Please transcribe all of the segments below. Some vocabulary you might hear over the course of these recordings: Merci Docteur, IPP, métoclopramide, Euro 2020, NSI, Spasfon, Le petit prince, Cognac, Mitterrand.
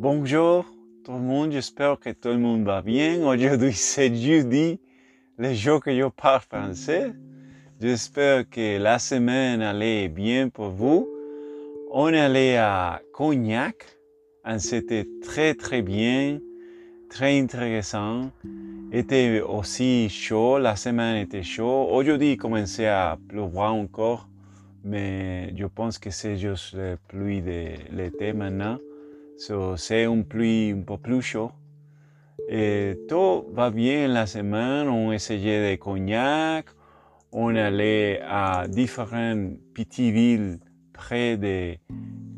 Bonjour tout le monde, j'espère que tout le monde va bien. Aujourd'hui c'est jeudi, le jour que yo parle français. J'espère que la semaine allait bien pour vous. On allait à Cognac, c'était très bien, très intéressant. Était aussi chaud, la semaine était chaud. Aujourd'hui commençait à pleuvoir encore, mais je pense que c'est juste la pluie de l'été maintenant. So, c'est un pluie un peu plus chaud. Et tout va bien la semaine. On essayait de Cognac. On allait à différentes petites villes près de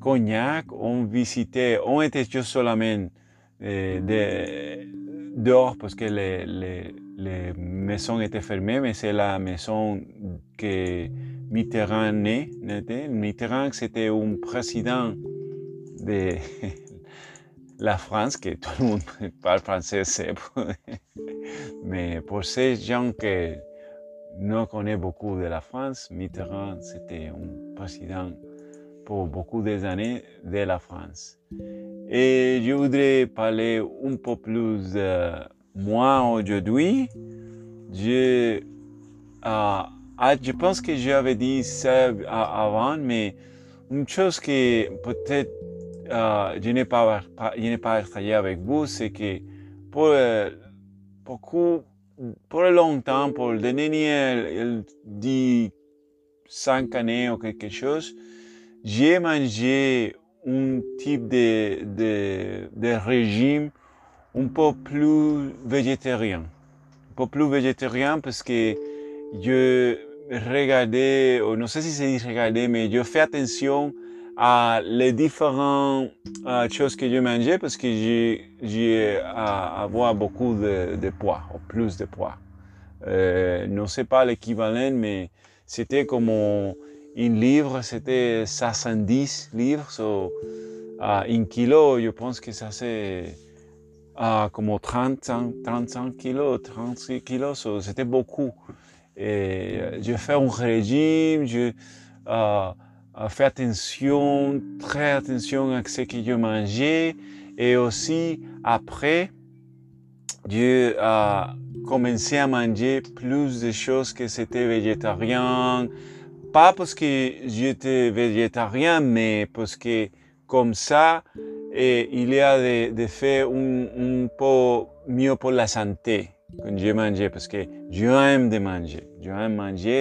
Cognac. On visitait, on était juste solamente dehors parce que les maisons étaient fermées, mais c'est la maison que Mitterrand n'était. Mitterrand, c'était un président de la France, que tout le monde parle français, mais pour ces gens qui ne connaissent beaucoup de la France, Mitterrand, c'était un président pour beaucoup d'années de la France. Et je voudrais parler un peu plus de moi aujourd'hui. Je pense que j'avais dit ça avant, mais une chose que peut-être je n'ai pas travaillé avec vous, c'est que pour longtemps, pour les dernières 5 années ou quelque chose, j'ai mangé un type de régime un peu plus végétarien. Un peu plus végétarien parce que je regardais, no sé si se dice regarder, mais je fais attention à les différentes choses que je mangeais parce que j'ai à avoir beaucoup de poids, ou plus de poids. No sé pas l'équivalent, mais c'était comme un livre, c'était 70 livres, so, un kilo, je pense que ça c'est comme 35 kilos, 36 kilos, so, c'était beaucoup. Et je fais un régime, je fais attention, très attention à ce que je mangeais. Et aussi, après, je commençais à manger plus de choses que c'était végétarien. Pas parce que j'étais végétarien, mais parce que comme ça, il y a des faits un peu mieux pour la santé. Quand je mangeais, parce que j'aime manger,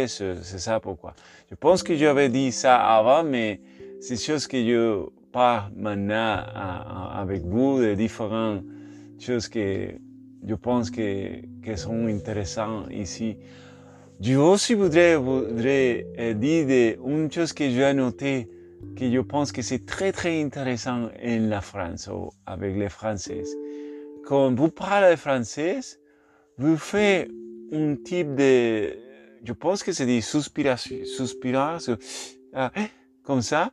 c'est ça pourquoi. Je pense que j'avais dit ça avant, mais c'est chose que je parle maintenant avec vous, de différentes choses que je pense que sont intéressantes ici. Je aussi voudrais dire une chose que j'ai notée, que je pense que c'est très intéressant en la France, ou avec les Français. Quand vous parlez français, vous faites un type de, je pense que c'est dit suspirar, comme ça.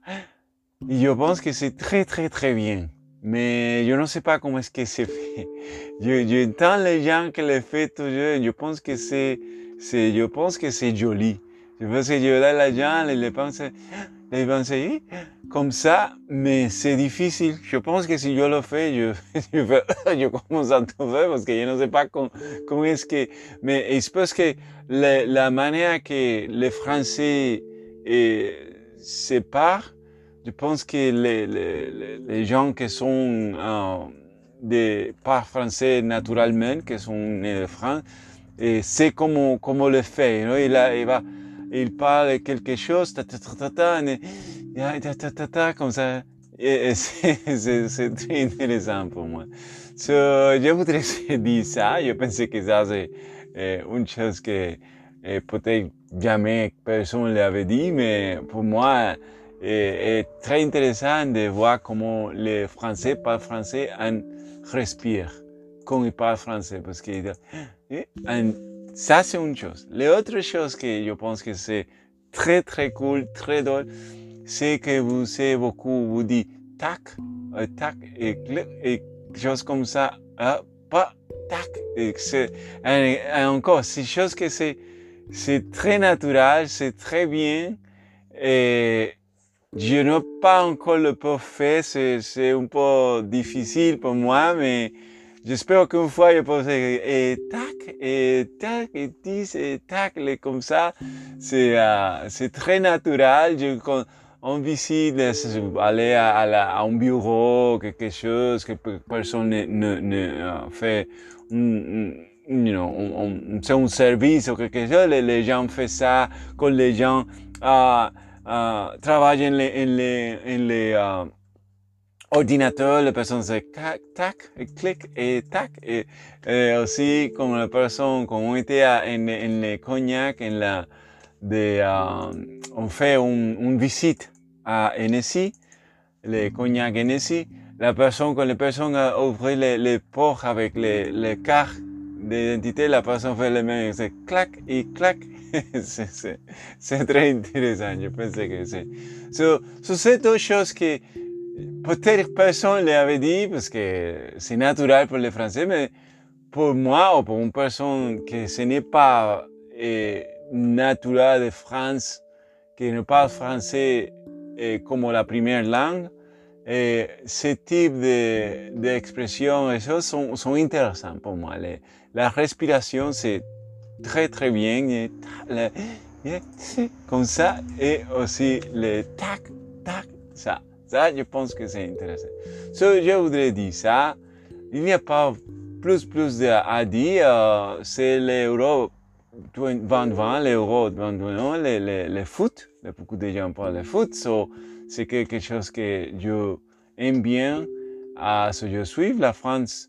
Et je pense que c'est très bien. Mais je ne sais pas comment est-ce que c'est fait. J'entends les gens qui le font toujours. Je pense que c'est joli. Je pense que je regarde les gens, ils pensent comme ça, mais c'est difficile. Je pense que si je le fais, je commence à tout faire parce que je ne sais pas comment est-ce que... Mais je pense que la manière que les Français séparent, je pense que les gens qui sont pas français naturellement, qui sont nés de France, c'est comment le fait. No? Il parle quelque chose, comme ça. C'est très intéressant pour moi. So, je voudrais dire ça. Je pensais que ça, c'est une chose que peut-être jamais personne l'avait dit, mais pour moi, est très intéressant de voir comment les Français parlent français en respirant quand ils parlent français. Parce que ça, c'est une chose. L'autre chose que je pense que c'est très cool, très drôle, c'est que vous avez beaucoup, vous dites tac, et choses comme ça, pas tac, et encore, c'est chose que c'est très naturel, c'est très bien, et Je n'ai pas encore le parfait, c'est un peu difficile pour moi, mais j'espère qu'une fois je peux dire et tac, comme ça, c'est très naturel. Quand on visite, aller à un bureau, quelque chose que personne ne fait, c'est un service ou quelque chose, les gens font ça, quand les gens travaillent en les ordinador, la persona se clic, tac, así como la persona, como idea en el Cognac, en la de, on fait un visit a NSI, le Cognac NSI, la persona, con la persona ouvre le port avec le carte d'identité, la persona fait le même, se clac y clac. C'est très intéressant, je pensais que c'est. So, c'est deux choses que peut-être personne le avait dit, parce que c'est naturel pour les Français, mais pour moi, ou pour une personne que ce n'est pas naturel de France, qui ne parle français comme la première langue, ce type d'expression et choses sont intéressantes pour moi. La respiration, c'est très très bien, et, comme ça, et aussi le tac, tac, ça. Ça, je pense que c'est intéressant. Je voudrais dire ça. Il n'y a pas plus à dire. C'est l'Euro 2020, l'Euro 2020, le foot. Beaucoup de gens parlent de foot. C'est quelque chose que je aime bien. Je suis. La France,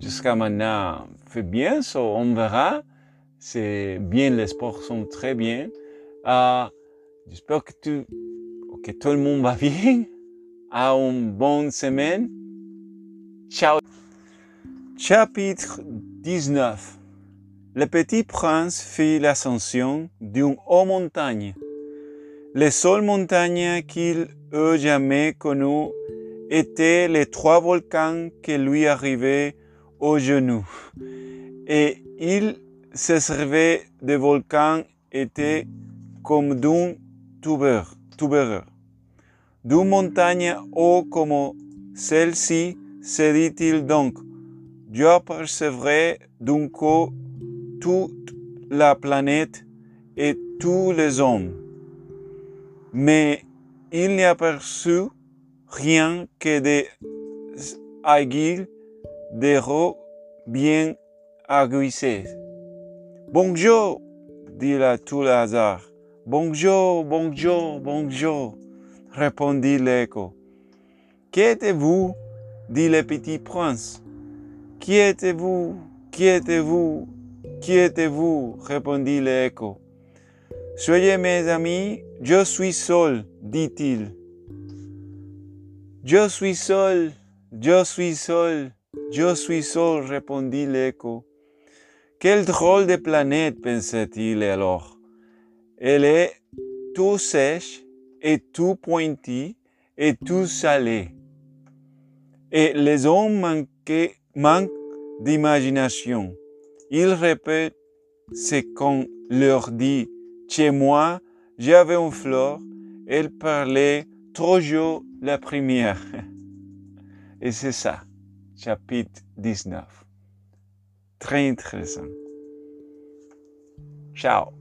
jusqu'à maintenant, fait bien. On verra. C'est bien, les sports sont très bien. J'espère que que todo el mundo va bien, a un buen semana. Ciao. Chapitre 19. Le petit prince fit l'ascension d'une haute montagne. Les seules montagnes qu'il eût jamais connues étaient les trois volcans qui lui arrivaient aux genoux. Et il se servait des volcans étaient comme d'un tubeur. D'une montagne haute comme celle-ci, se dit-il donc, j'apercevrai d'un coup toute la planète et tous les hommes. Mais il n'y aperçut rien que des aiguilles de roc bien aiguisées. Bonjour, dit la tout hasard. Bonjour, bonjour, bonjour, répondit l'écho. Qui êtes-vous? Dit le petit prince. Qui êtes-vous? Qui êtes-vous? Qui êtes-vous? Répondit l'écho. Soyez mes amis, je suis seul, dit-il. Je suis seul, répondit l'écho. Quel drôle de planète, pensait-il alors. Elle est tout sèche et tout pointue et tout salée. Et les hommes manquent d'imagination. Ils répètent ce qu'on leur dit. Chez moi, j'avais une fleur, elle parlait toujours la première. Et c'est ça, chapitre 19. Très intéressant. Ciao.